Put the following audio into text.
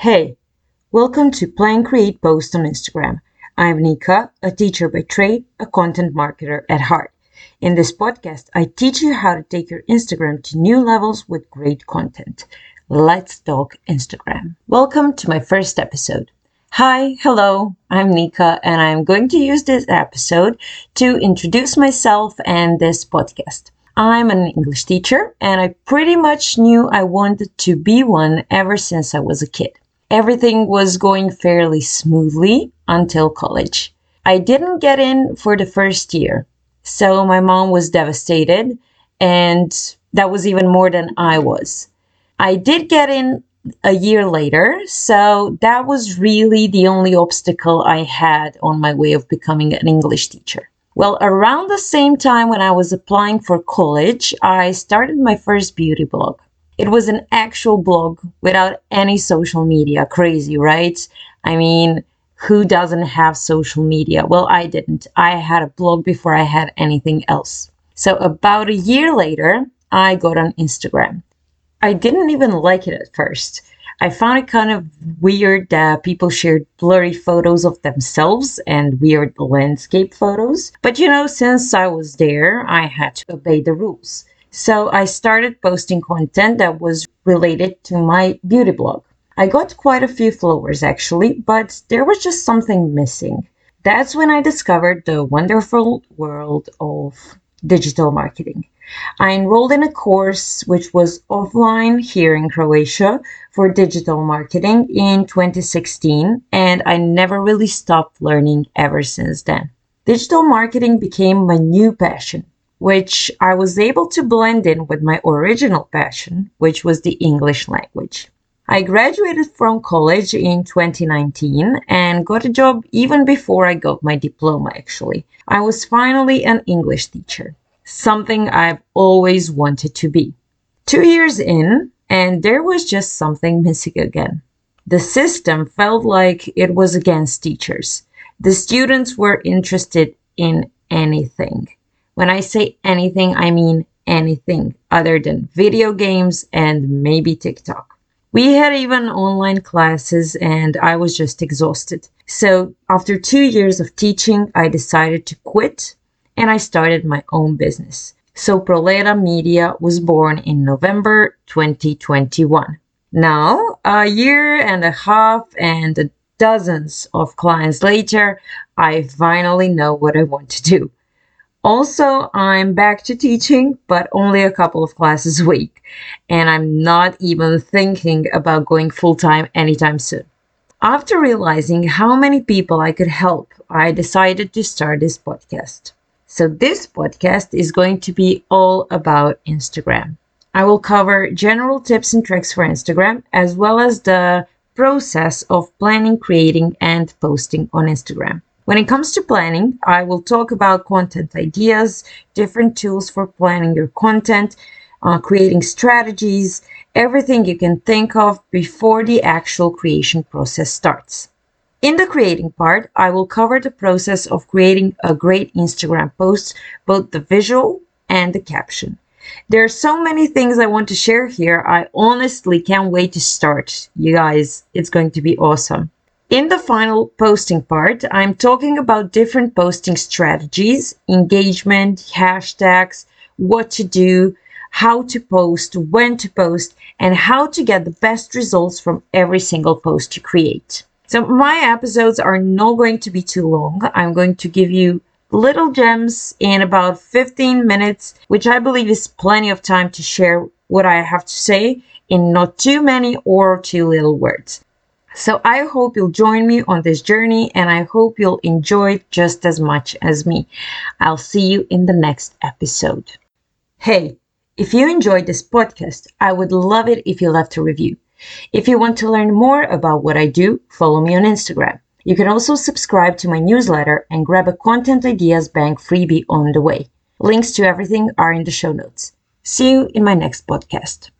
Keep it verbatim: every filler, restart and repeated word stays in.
Hey, welcome to Plan Create Post on Instagram. I'm Nika, a teacher by trade, a content marketer at heart. In this podcast, I teach you how to take your Instagram to new levels with great content. Let's talk Instagram. Welcome to my first episode. Hi, hello, I'm Nika, and I'm going to use this episode to introduce myself and this podcast. I'm an English teacher, and I pretty much knew I wanted to be one ever since I was a kid. Everything was going fairly smoothly until college. I didn't get in for the first year, so my mom was devastated, and that was even more than I was. I did get in a year later, so that was really the only obstacle I had on my way of becoming an English teacher. Well, around the same time when I was applying for college, I started my first beauty blog. It was an actual blog without any social media. Crazy, right? I mean, who doesn't have social media? Well, I didn't. I had a blog before I had anything else. So about a year later, I got on Instagram. I didn't even like it at first. I found it kind of weird that people shared blurry photos of themselves and weird landscape photos. But you know, since I was there, I had to obey the rules. So I started posting content that was related to my beauty blog. I got quite a few followers actually, but there was just something missing. That's when I discovered the wonderful world of digital marketing. I enrolled in a course which was offline here in Croatia for digital marketing in twenty sixteen, and I never really stopped learning ever since then. Digital marketing became my new passion, which I was able to blend in with my original passion, which was the English language. I graduated from college in twenty nineteen and got a job even before I got my diploma, actually. I was finally an English teacher, something I've always wanted to be. Two years in, and there was just something missing again. The system felt like it was against teachers. The students were interested in anything. When I say anything, I mean anything other than video games and maybe TikTok. We had even online classes, and I was just exhausted. So after two years of teaching, I decided to quit and I started my own business. So Proleda Media was born in November twenty twenty-one. Now, a year and a half and dozens of clients later, I finally know what I want to do. Also, I'm back to teaching, but only a couple of classes a week, and I'm not even thinking about going full-time anytime soon. After realizing how many people I could help, I decided to start this podcast. So this podcast is going to be all about Instagram. I will cover general tips and tricks for Instagram, as well as the process of planning, creating, and posting on Instagram. When it comes to planning, I will talk about content ideas, different tools for planning your content, uh, creating strategies, everything you can think of before the actual creation process starts. In the creating part, I will cover the process of creating a great Instagram post, both the visual and the caption. There are so many things I want to share here. I honestly can't wait to start. You guys, it's going to be awesome. In the final posting part, I'm talking about different posting strategies, engagement, hashtags, what to do, how to post, when to post, and how to get the best results from every single post you create. So my episodes are not going to be too long. I'm going to give you little gems in about fifteen minutes, which I believe is plenty of time to share what I have to say in not too many or too little words. So I hope you'll join me on this journey, and I hope you'll enjoy it just as much as me. I'll see you in the next episode. Hey, if you enjoyed this podcast, I would love it if you left a review. If you want to learn more about what I do, follow me on Instagram. You can also subscribe to my newsletter and grab a Content Ideas Bank freebie on the way. Links to everything are in the show notes. See you in my next podcast.